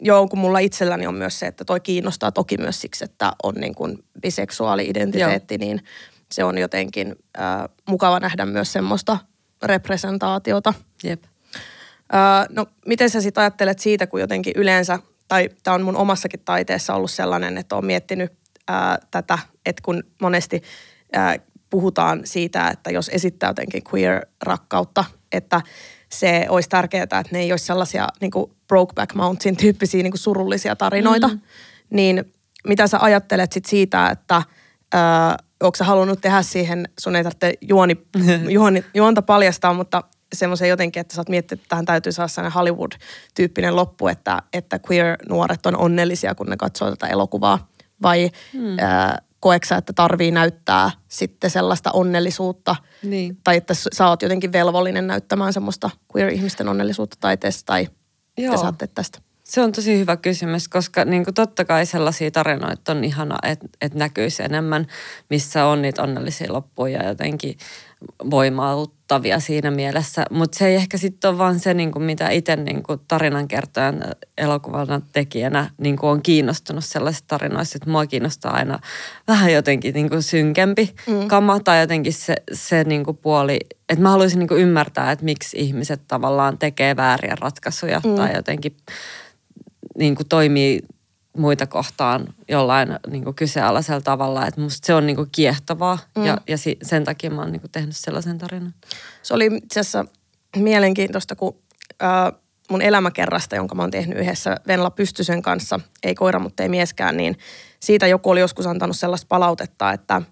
joo, kun mulla itselläni on myös se, että toi kiinnostaa toki myös siksi, että on niin kuin biseksuaali-identiteetti, joo, niin se on jotenkin äh, mukava nähdä myös semmoista representaatiota. Jep. Äh, no, miten sä sit ajattelet siitä, kun jotenkin yleensä, tai tää on mun omassakin taiteessa ollut sellainen, että oon miettinyt äh, tätä, että kun monesti... Äh, puhutaan siitä, että jos esittää jotenkin queer-rakkautta, että se olisi tärkeää, että ne ei olisi sellaisia niin kuin Brokeback Mountain tyyppisiä niin kuin surullisia tarinoita. Mm-hmm. Niin mitä sä ajattelet sit siitä, että äh, onko sä halunnut tehdä siihen, sun ei tarvitse juoni, juoni, juonta paljastaa, mutta semmoisen jotenkin, että sä oot miettinyt, että tähän täytyy saada sellainen Hollywood-tyyppinen loppu, että, että queer-nuoret on onnellisia, kun ne katsoo tätä elokuvaa, vai... Mm. Äh, Koetko sä, että tarvii näyttää sitten sellaista onnellisuutta? Niin. Tai että sä oot jotenkin velvollinen näyttämään semmoista queer-ihmisten onnellisuutta taiteessa tai te saatte tästä? Se on tosi hyvä kysymys, koska niin kuin totta kai sellaisia tarinoita on ihana, että, että näkyisi enemmän, missä on niitä onnellisia loppuja ja jotenkin voimauttavia siinä mielessä. Mutta se ei ehkä sitten ole vaan se, niin kuin mitä itse niin kuin tarinankertojan elokuvana tekijänä niin kuin on kiinnostunut sellaisista tarinoista, että mua kiinnostaa aina vähän jotenkin niin kuin synkempi mm. kama tai jotenkin se, se niin kuin puoli, että mä haluaisin niin kuin ymmärtää, että miksi ihmiset tavallaan tekee vääriä ratkaisuja mm. tai jotenkin... niin kuin toimii muita kohtaan jollain niin kuin kyseenalaisella tavalla. Että musta se on niin kuin kiehtovaa mm. ja, ja si, sen takia mä oon niin kuin tehnyt sellaisen tarinan. Se oli itse asiassa mielenkiintoista, kun äh, mun elämäkerrasta, jonka mä oon tehnyt yhdessä Venla Pystysen kanssa, ei koira, mutta ei mieskään, niin siitä joku oli joskus antanut sellaista palautetta, että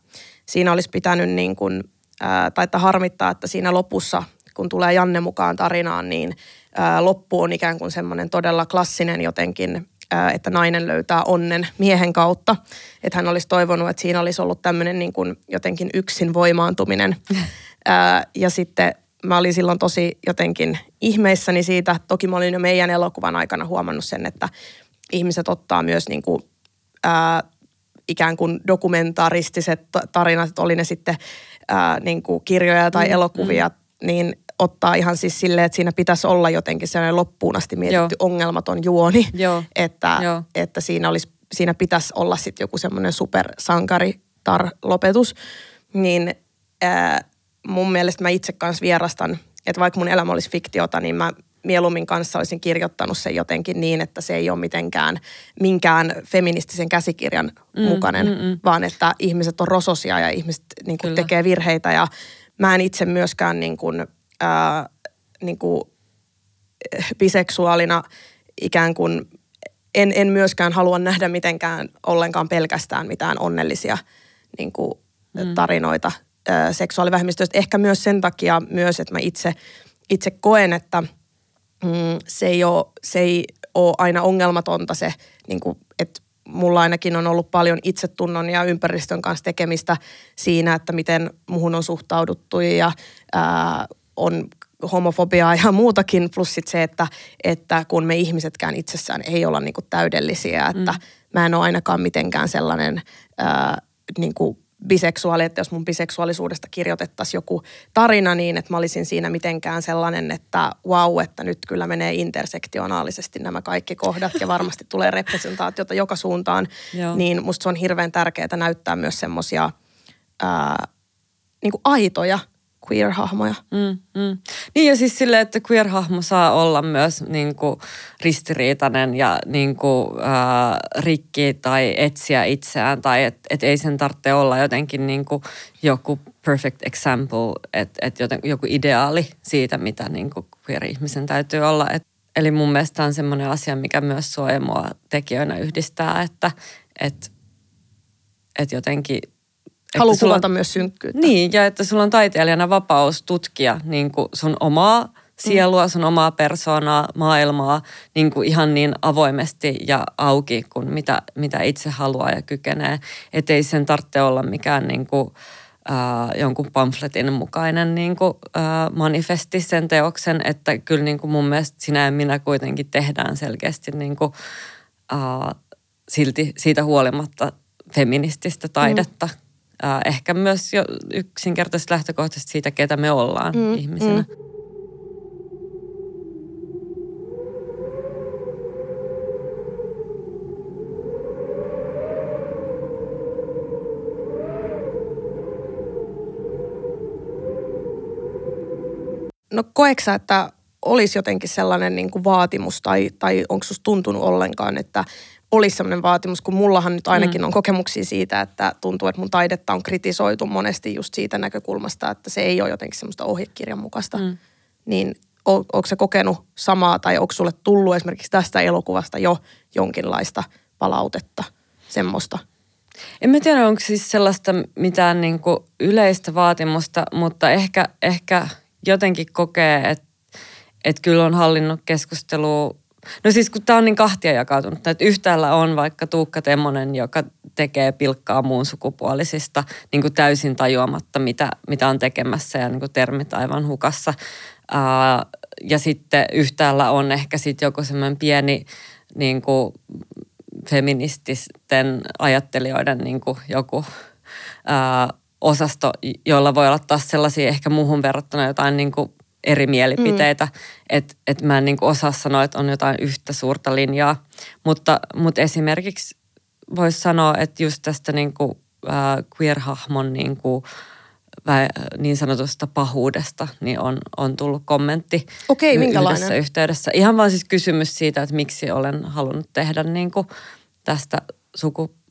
siinä olisi pitänyt niin kuin, äh, tai että harmittaa, että siinä lopussa, kun tulee Janne mukaan tarinaan, niin loppu on ikään kuin semmoinen todella klassinen jotenkin että nainen löytää onnen miehen kautta. Että hän olisi toivonut, että siinä olisi ollut tämmöinen niin kuin jotenkin yksin voimaantuminen. Ja sitten mä olin silloin tosi jotenkin ihmeissäni siitä. Toki mä olin jo meidän elokuvan aikana huomannut sen, että ihmiset ottaa myös niin kuin, ää, ikään kuin dokumentaristiset tarinat, oli ne sitten ää, niin kuin kirjoja tai mm, elokuvia, mm. niin ottaa ihan siis silleen, että siinä pitäisi olla jotenkin sellainen loppuun asti mietitty Joo. ongelmaton juoni, Joo. Että, Joo. että siinä, olisi, siinä pitäisi olla sitten joku semmoinen supersankaritar-lopetus, niin ää, mun mielestä mä itse kanssa vierastan, että vaikka mun elämä olisi fiktiota, niin mä mieluummin kanssa olisin kirjoittanut sen jotenkin niin, että se ei ole mitenkään minkään feministisen käsikirjan mm, mukainen, mm, mm. vaan että ihmiset on rososia ja ihmiset niin kuin, tekee virheitä. Ja mä en itse myöskään niin kuin, ää, niin kuin, biseksuaalina ikään kuin, en, en myöskään halua nähdä mitenkään ollenkaan pelkästään mitään onnellisia niin kuin, mm. tarinoita ää, seksuaalivähemmistöistä. Ehkä myös sen takia myös, että mä itse, itse koen, että Se ei, ole, se ei ole aina ongelmatonta se, niin kuin, että mulla ainakin on ollut paljon itsetunnon ja ympäristön kanssa tekemistä siinä, että miten muhun on suhtauduttu ja ää, on homofobiaa ja muutakin. Plus sit se, että, että kun me ihmisetkään itsessään ei olla niin kuin täydellisiä, että mm. mä en ole ainakaan mitenkään sellainen ää, niin kuin biseksuaali, että jos mun biseksuaalisuudesta kirjoitettaisiin joku tarina niin, että mä olisin siinä mitenkään sellainen, että vau, wow, että nyt kyllä menee intersektionaalisesti nämä kaikki kohdat ja varmasti tulee representaatiota joka suuntaan, Joo. niin musta se on hirveän tärkeää näyttää myös semmosia ää, niinku aitoja queer-hahmoja. Mm, mm. Niin ja siis silleen, että queer-hahmo saa olla myös niinku ristiriitainen ja niinku, äh, rikki tai etsiä itseään. Tai että et ei sen tarvitse olla jotenkin niinku joku perfect example, että et joku ideaali siitä, mitä niinku queer-ihmisen täytyy olla. Et, eli mun mielestä on semmoinen asia, mikä myös sua ja mua tekijöinä yhdistää, että et, et jotenkin... Haluan kuvata on, myös synkkyyttä. Niin, ja että sulla on taiteilijana vapaus tutkia niin kuin sun omaa sielua, mm. sun omaa persoonaa, maailmaa niin kuin ihan niin avoimesti ja auki kuin mitä, mitä itse haluaa ja kykenee. Että ei sen tarvitse olla mikään niin kuin, äh, jonkun pamfletin mukainen niin kuin, äh, manifesti sen teoksen. Että kyllä niin kuin mun mielestä sinä ja minä kuitenkin tehdään selkeästi niin kuin, äh, silti siitä huolimatta feminististä taidetta. Mm. Ehkä myös jo yksinkertaisesti lähtökohtaisesti siitä, ketä me ollaan mm, ihmisenä. Mm. No koetko sä, että olisi jotenkin sellainen niin kuin vaatimus tai, tai onko susta tuntunut ollenkaan, että olisi sellainen vaatimus, kun mullahan nyt ainakin mm. on kokemuksia siitä, että tuntuu, että mun taidetta on kritisoitu monesti just siitä näkökulmasta, että se ei ole jotenkin semmoista ohjekirjan mukaista. Mm. Niin o, onko sä kokenut samaa tai onko sulle tullut esimerkiksi tästä elokuvasta jo jonkinlaista palautetta, semmoista? En mä tiedä, onko siis sellaista mitään niin kuin yleistä vaatimusta, mutta ehkä, ehkä jotenkin kokee, että, että kyllä on hallinnut keskustelua. No siis kun tämä on niin kahtia jakautunut, että yhtäällä on vaikka Tuukka Temmonen, joka tekee pilkkaa muun sukupuolisista niin kuin täysin tajuamatta, mitä, mitä on tekemässä ja niin kuin termit aivan hukassa. Ää, ja sitten yhtäällä on ehkä sitten joku semmoinen pieni niin kuin feminististen ajattelijoiden niin kuin joku ää, osasto, jolla voi olla taas sellaisia ehkä muuhun verrattuna jotain niin kuin eri mielipiteitä, mm. että et mä en niinku osaa sanoa, että on jotain yhtä suurta linjaa. Mutta, mutta esimerkiksi voisi sanoa, että just tästä niinku, äh, queer-hahmon niinku, vä, niin sanotusta pahuudesta niin on, on tullut kommentti. Okei, minkälainen? Yhdessä yhteydessä. Ihan vaan siis kysymys siitä, että miksi olen halunnut tehdä niinku tästä sukupuolesta.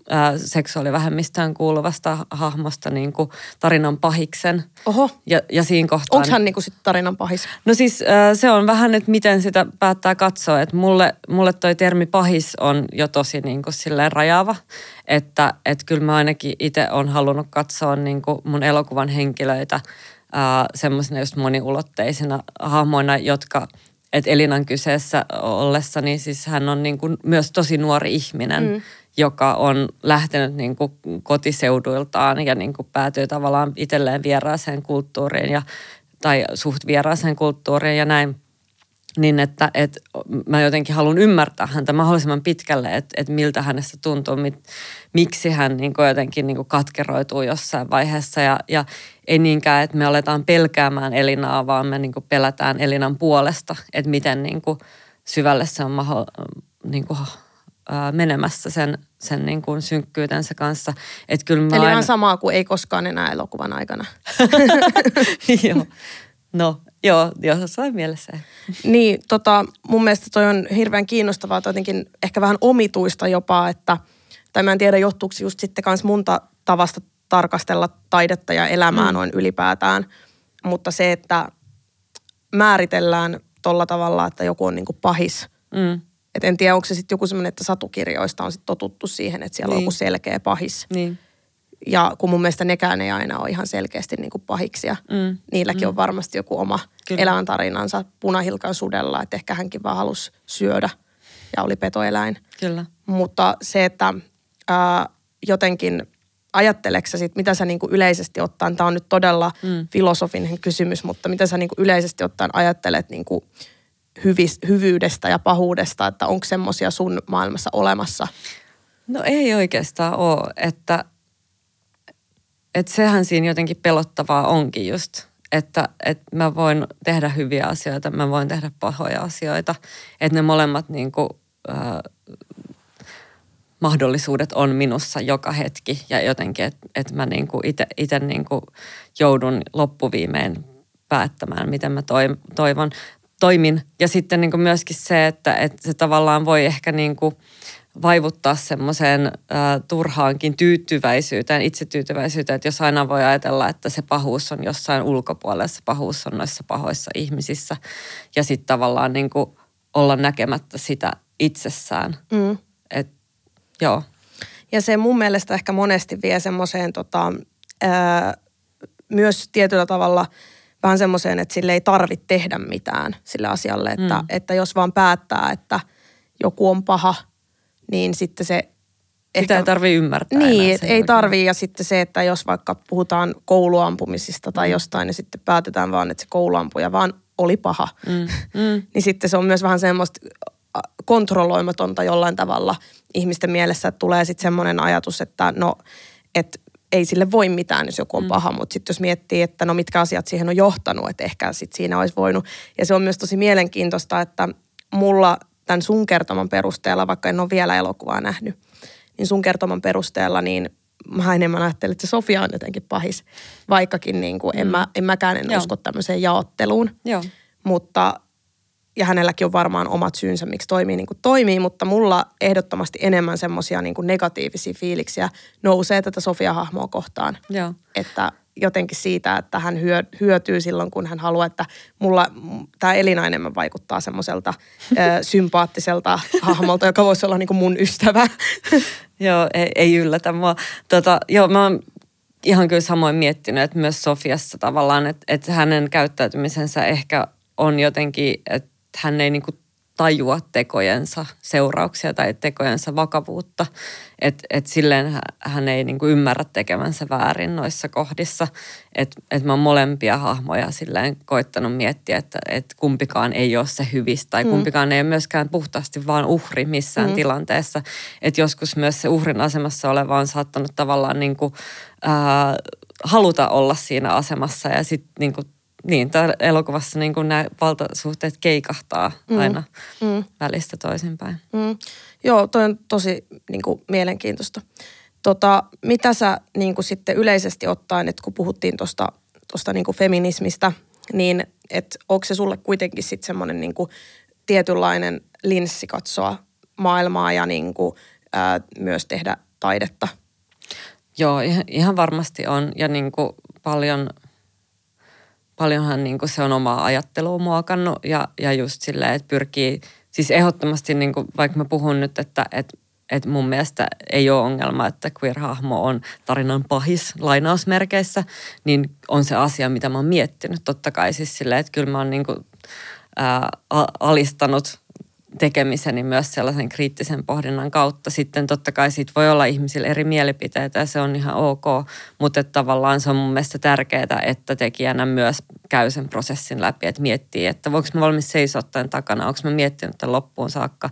Seksuaalivähemmistöön kuuluvasta hahmosta niin kuin tarinan pahiksen. Oho. Ja, ja siinä kohtaa... Onko hän niin kuin sitten tarinan pahis? No siis se on vähän nyt, miten sitä päättää katsoa. Että mulle, mulle toi termi pahis on jo tosi niin kuin silleen rajaava. Että et kyllä mä ainakin itse olen halunnut katsoa niin kuin mun elokuvan henkilöitä semmoisina just moniulotteisina hahmoina, jotka että Elinan kyseessä ollessa, niin siis hän on niin kuin myös tosi nuori ihminen, mm. joka on lähtenyt niin kuin kotiseuduiltaan ja niin kuin päätyy tavallaan itselleen vieraaseen kulttuuriin ja, tai suht vieraaseen kulttuuriin ja näin. Niin, että et, mä jotenkin haluan ymmärtää häntä mahdollisimman pitkälle, että et miltä hänestä tuntuu, mit, miksi hän niin kuin jotenkin niin kuin katkeroituu jossain vaiheessa. Ja, ja ei niinkään, että me aletaan pelkäämään Elinaa, vaan me niin kuin pelätään Elinan puolesta, että miten niin kuin syvälle se on maho, niin kuin, ää, menemässä sen, sen niin kuin synkkyytensä kanssa. Et kyllä mä Eli aina... on samaa kuin ei koskaan enää elokuvan aikana. Joo, no. Joo, jossain mielessä. Niin, tota, mun mielestä toi on hirveän kiinnostavaa, jotenkin ehkä vähän omituista jopa, että, tai mä en tiedä johtuuko just sitten kans mun ta- tavasta tarkastella taidetta ja elämää mm. noin ylipäätään, mutta se, että määritellään tolla tavalla, että joku on niinku pahis. Mm. Et en tiedä, onko se sitten joku semmoinen, että satukirjoista on sitten totuttu siihen, että siellä niin. on joku selkeä pahis. Niin. Ja kun mun mielestä nekään ei aina ole ihan selkeästi niin kuin pahiksia. Mm. Niilläkin mm. on varmasti joku oma elämäntarinansa punahilkan sudella, että ehkä hänkin vaan halusi syödä ja oli petoeläin. Kyllä. Mutta se, että ää, jotenkin ajatteleksä sit, mitä sä niin kuin yleisesti ottaen, tämä on nyt todella mm. filosofinen kysymys, mutta mitä sä niin kuin yleisesti ottaen ajattelet niin kuin hyvis, hyvyydestä ja pahuudesta, että onko semmoisia sun maailmassa olemassa? No ei oikeastaan ole, että... Että sehän siinä jotenkin pelottavaa onkin just, että et mä voin tehdä hyviä asioita, mä voin tehdä pahoja asioita. Että ne molemmat niinku, äh, mahdollisuudet on minussa joka hetki ja jotenkin, että et mä niinku itse niinku joudun loppuviimein päättämään, miten mä toi, toivon, toimin. Ja sitten niinku myöskin se, että et se tavallaan voi ehkä niinku... vaivuttaa semmoiseen äh, turhaankin tyytyväisyyteen, itsetyytyväisyyteen, että jos aina voi ajatella, että se pahuus on jossain ulkopuolella, se pahuus on noissa pahoissa ihmisissä ja sitten tavallaan niin kuin olla näkemättä sitä itsessään. Mm. Et, joo. Ja se mun mielestä ehkä monesti vie semmoiseen tota, ää, myös tietyllä tavalla vähän semmoiseen, että sille ei tarvitse tehdä mitään sille asialle, että, mm. että jos vaan päättää, että joku on paha, niin sitten se... Sitä ehkä, ei tarvitse ymmärtää. Niin, ei tarvitse. Ja sitten se, että jos vaikka puhutaan kouluampumisista tai jostain, niin sitten päätetään vaan, että se kouluampuja vaan oli paha. Mm. Mm. Niin sitten se on myös vähän semmoista kontrolloimatonta jollain tavalla ihmisten mielessä, että tulee sitten semmoinen ajatus, että no, että ei sille voi mitään, jos joku on mm. paha. Mutta sitten jos miettii, että no mitkä asiat siihen on johtanut, että ehkä sitten siinä olisi voinut. Ja se on myös tosi mielenkiintoista, että mulla... tämän sun kertoman perusteella, vaikka en ole vielä elokuvaa nähnyt, niin sun kertoman perusteella, niin mä enemmän ajattelin, että se Sofia on jotenkin pahis. Vaikkakin niin kuin, en, mm. mä, en mäkään en Joo. usko tämmöiseen jaotteluun. Joo. Mutta, ja hänelläkin on varmaan omat syynsä, miksi toimii niin kuin toimii, mutta mulla ehdottomasti enemmän semmoisia niin kuin negatiivisia fiiliksiä nousee tätä Sofia-hahmoa kohtaan. Joo. Että jotenkin siitä, että hän hyötyy silloin, kun hän haluaa, että mulla tämä Elina enemmän vaikuttaa semmoiselta sympaattiselta hahmolta, joka voisi olla niin kuin mun ystävä. Joo, ei, ei yllätä mua. Tota, joo, mä oon ihan kyllä samoin miettinyt, että myös Sofiassa tavallaan, että, että hänen käyttäytymisensä ehkä on jotenkin, että hän ei niin kuin tajua tekojensa seurauksia tai tekojensa vakavuutta. Että et silleen hän ei niinku ymmärrä tekemänsä väärin noissa kohdissa. Että et mä oon molempia hahmoja silleen koittanut miettiä, että et kumpikaan ei ole se hyvis tai kumpikaan ei ole myöskään puhtaasti vaan uhri missään mm. tilanteessa. Että joskus myös se uhrin asemassa oleva on saattanut tavallaan niinku, ää, haluta olla siinä asemassa ja sitten niinku niin, täällä elokuvassa niin kuin nämä valtasuhteet keikahtaa aina mm, mm. välistä toisinpäin. Mm. Joo, toi on tosi niin kuin, mielenkiintoista. Tota, mitä sä niin kuin, sitten yleisesti ottaen, että kun puhuttiin tuosta tosta, niin kuin feminismistä, niin et, onko se sulle kuitenkin sitten semmoinen niin kuin, tietynlainen linssi katsoa maailmaa ja niin kuin, ää, myös tehdä taidetta? Joo, ihan, ihan varmasti on ja niin kuin, paljon... Paljonhan niin kuin se on omaa ajattelua muokannut ja, ja just silleen, että pyrkii, siis ehdottomasti niin kuin, vaikka mä puhun nyt, että et, et mun mielestä ei ole ongelma, että queer-hahmo on tarinan pahis lainausmerkeissä, niin on se asia, mitä mä oon miettinyt. Totta kai siis silleen, että kyllä mä oon niin kuin, ää, alistanut tekemiseni myös sellaisen kriittisen pohdinnan kautta. Sitten totta kai siitä voi olla ihmisillä eri mielipiteitä ja se on ihan ok, mutta tavallaan se on mun mielestä tärkeää, että tekijänä myös käy sen prosessin läpi, että miettii, että voinko mä valmis seisoa tämän takana, onko mä miettinyt tämän loppuun saakka.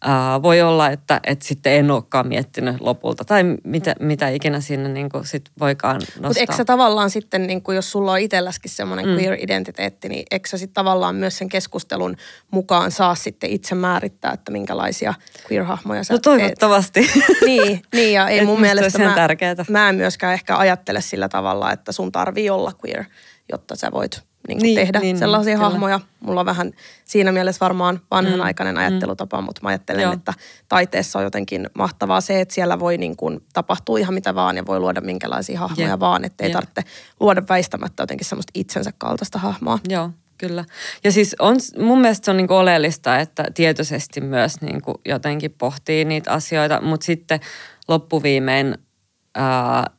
Ää, voi olla, että, että sitten en olekaan miettinyt lopulta tai mitä, mitä ikinä siinä niin kuin sit voikaan nostaa. Mutta eikö sä tavallaan sitten, niin kuin jos sulla on itselläskin semmoinen mm. queer-identiteetti, niin eikö sä sitten tavallaan myös sen keskustelun mukaan saa sitten itse määrittää, että minkälaisia queer-hahmoja sä no, toivottavasti. Teet. Niin, niin ja ei mun mielestä mä, mä en myöskään ehkä ajattele sillä tavalla, että sun tarvii olla queer, jotta sä voit niin niin, tehdä niin, sellaisia niin, hahmoja. Kyllä. Mulla on vähän siinä mielessä varmaan vanhanaikainen mm. ajattelutapa, mutta mä ajattelen, Joo. että taiteessa on jotenkin mahtavaa se, että siellä voi niin kuin tapahtua ihan mitä vaan ja voi luoda minkälaisia hahmoja yeah. vaan, ettei yeah. tarvitse luoda väistämättä jotenkin semmoista itsensä kaltaista hahmoa. Joo. Kyllä. Ja siis on, mun mielestä se on niin kuin oleellista, että tietoisesti myös niin kuin jotenkin pohtii niitä asioita, mutta sitten loppuviimein ää,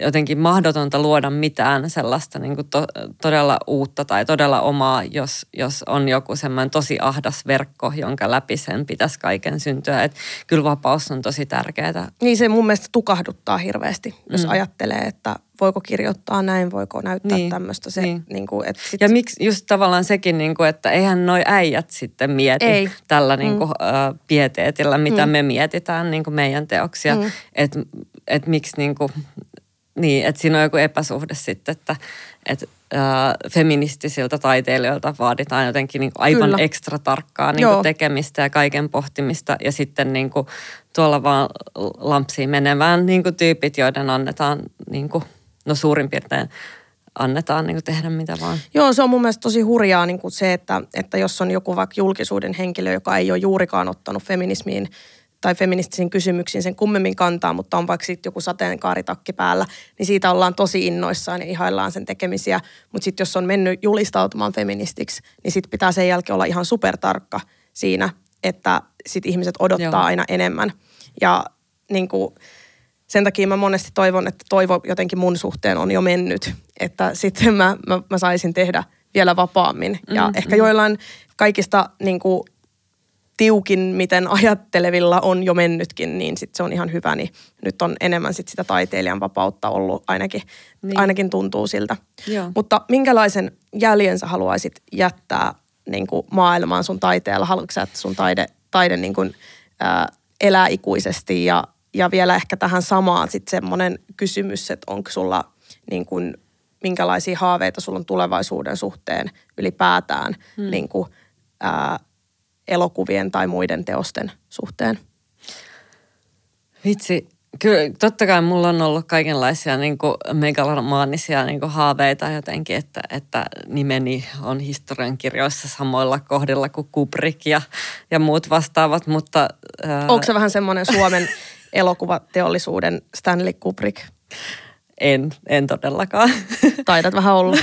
jotenkin mahdotonta luoda mitään sellaista niin kuin to, todella uutta tai todella omaa, jos, jos on joku semmoinen tosi ahdas verkko, jonka läpi sen pitäisi kaiken syntyä. Et kyllä vapaus on tosi tärkeää. Niin se mun mielestä tukahduttaa hirveästi, jos mm. ajattelee, että voiko kirjoittaa näin, voiko näyttää niin, tämmöistä. Se, niin. Niin kuin, että sit... Ja miksi just tavallaan sekin, niin kuin, että eihän noi äijät sitten mieti Ei. tällä mm. niin kuin, ä, pieteetillä, mitä mm. me mietitään niin kuin meidän teoksia. Mm. Että et miksi niin kuin, niin, että siinä on joku epäsuhde sitten, että et, ä, feministisiltä taiteilijoilta vaaditaan jotenkin niin kuin aivan Kyllä. ekstra tarkkaa niin kuin tekemistä ja kaiken pohtimista ja sitten niin kuin, tuolla vaan lampsiin menevään niin kuin tyypit, joiden annetaan niin kuin, no suurin piirtein annetaan niin kuin tehdä mitä vaan. Joo, se on mun mielestä tosi hurjaa niin kuin se, että, että jos on joku vaikka julkisuuden henkilö, joka ei ole juurikaan ottanut feminismiin tai feministisiin kysymyksiin sen kummemmin kantaa, mutta on vaikka sitten joku sateenkaaritakki päällä, niin siitä ollaan tosi innoissaan ja ihaillaan sen tekemisiä. Mutta sitten jos on mennyt julistautumaan feministiksi, niin sitten pitää sen jälkeen olla ihan supertarkka siinä, että sitten ihmiset odottaa Joo. aina enemmän. Ja niin kuin... Sen takia mä monesti toivon, että toivo jotenkin mun suhteen on jo mennyt, että sitten mä, mä, mä saisin tehdä vielä vapaammin. Ja mm-hmm. ehkä joillain kaikista niin kuin, tiukin, miten ajattelevilla on jo mennytkin, niin sitten se on ihan hyvä. Niin nyt on enemmän sit sitä taiteilijan vapautta ollut, ainakin, niin. ainakin tuntuu siltä. Joo. Mutta minkälaisen jäljen sä haluaisit jättää niin kuin, maailmaan sun taiteella? Haluatko sä, että sun taide, taide niin kuin, ää, elää ikuisesti ja... Ja vielä ehkä tähän samaan sitten semmoinen kysymys, että onko sulla niin kuin, minkälaisia haaveita sulla on tulevaisuuden suhteen ylipäätään hmm. niin kuin, ää, elokuvien tai muiden teosten suhteen? Vitsi, kyllä totta kai mulla on ollut kaikenlaisia niin kuin megalomaanisia niin kuin haaveita jotenkin, että, että nimeni on historiankirjoissa samoilla kohdilla kuin Kubrick ja, ja muut vastaavat, mutta... Ää... Onko se vähän semmoinen Suomen... elokuvateollisuuden Stanley Kubrick? En, en todellakaan. Taidat vähän olla.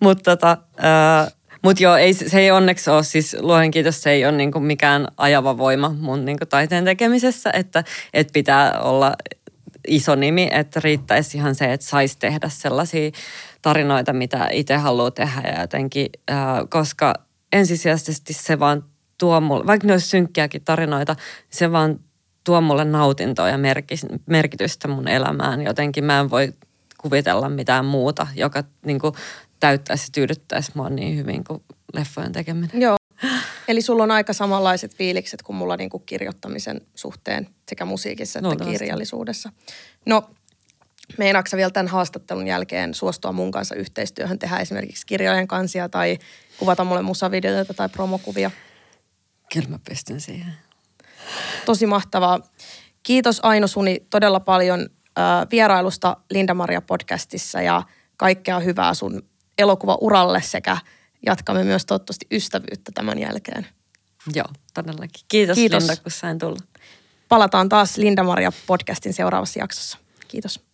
Mutta tota, äh, mut joo, ei, se ei onneksi ole, siis luojen kiitos, se ei ole niinku mikään ajava voima mun niinku taiteen tekemisessä, että et pitää olla iso nimi, että riittäisi ihan se, että saisi tehdä sellaisia tarinoita, mitä itse haluaa tehdä ja jotenkin, äh, koska ensisijaisesti se vaan tuo mulle, vaikka ne olisi synkkiäkin tarinoita, se vaan tuo mulle nautintoa ja merkitystä mun elämään. Jotenkin mä en voi kuvitella mitään muuta, joka niin kuin täyttäisi ja tyydyttäisi mua niin hyvin kuin leffojen tekeminen. Joo. Eli sulla on aika samanlaiset fiilikset kuin mulla niin kuin kirjoittamisen suhteen sekä musiikissa että no, kirjallisuudessa. No, meinaatko sä vielä tämän haastattelun jälkeen suostua mun kanssa yhteistyöhön, tehdä esimerkiksi kirjojen kansia tai kuvata mulle musavideoita tai promokuvia? Kyllä mä pystyn siihen. Tosi mahtavaa. Kiitos Aino Suni todella paljon äh, vierailusta Linda-Maria podcastissa ja kaikkea hyvää sun elokuvauralle sekä jatkamme myös toivottavasti ystävyyttä tämän jälkeen. Joo, todellakin. Kiitos, Kiitos. Linda, kun sain tulla. Palataan taas Linda-Maria podcastin seuraavassa jaksossa. Kiitos.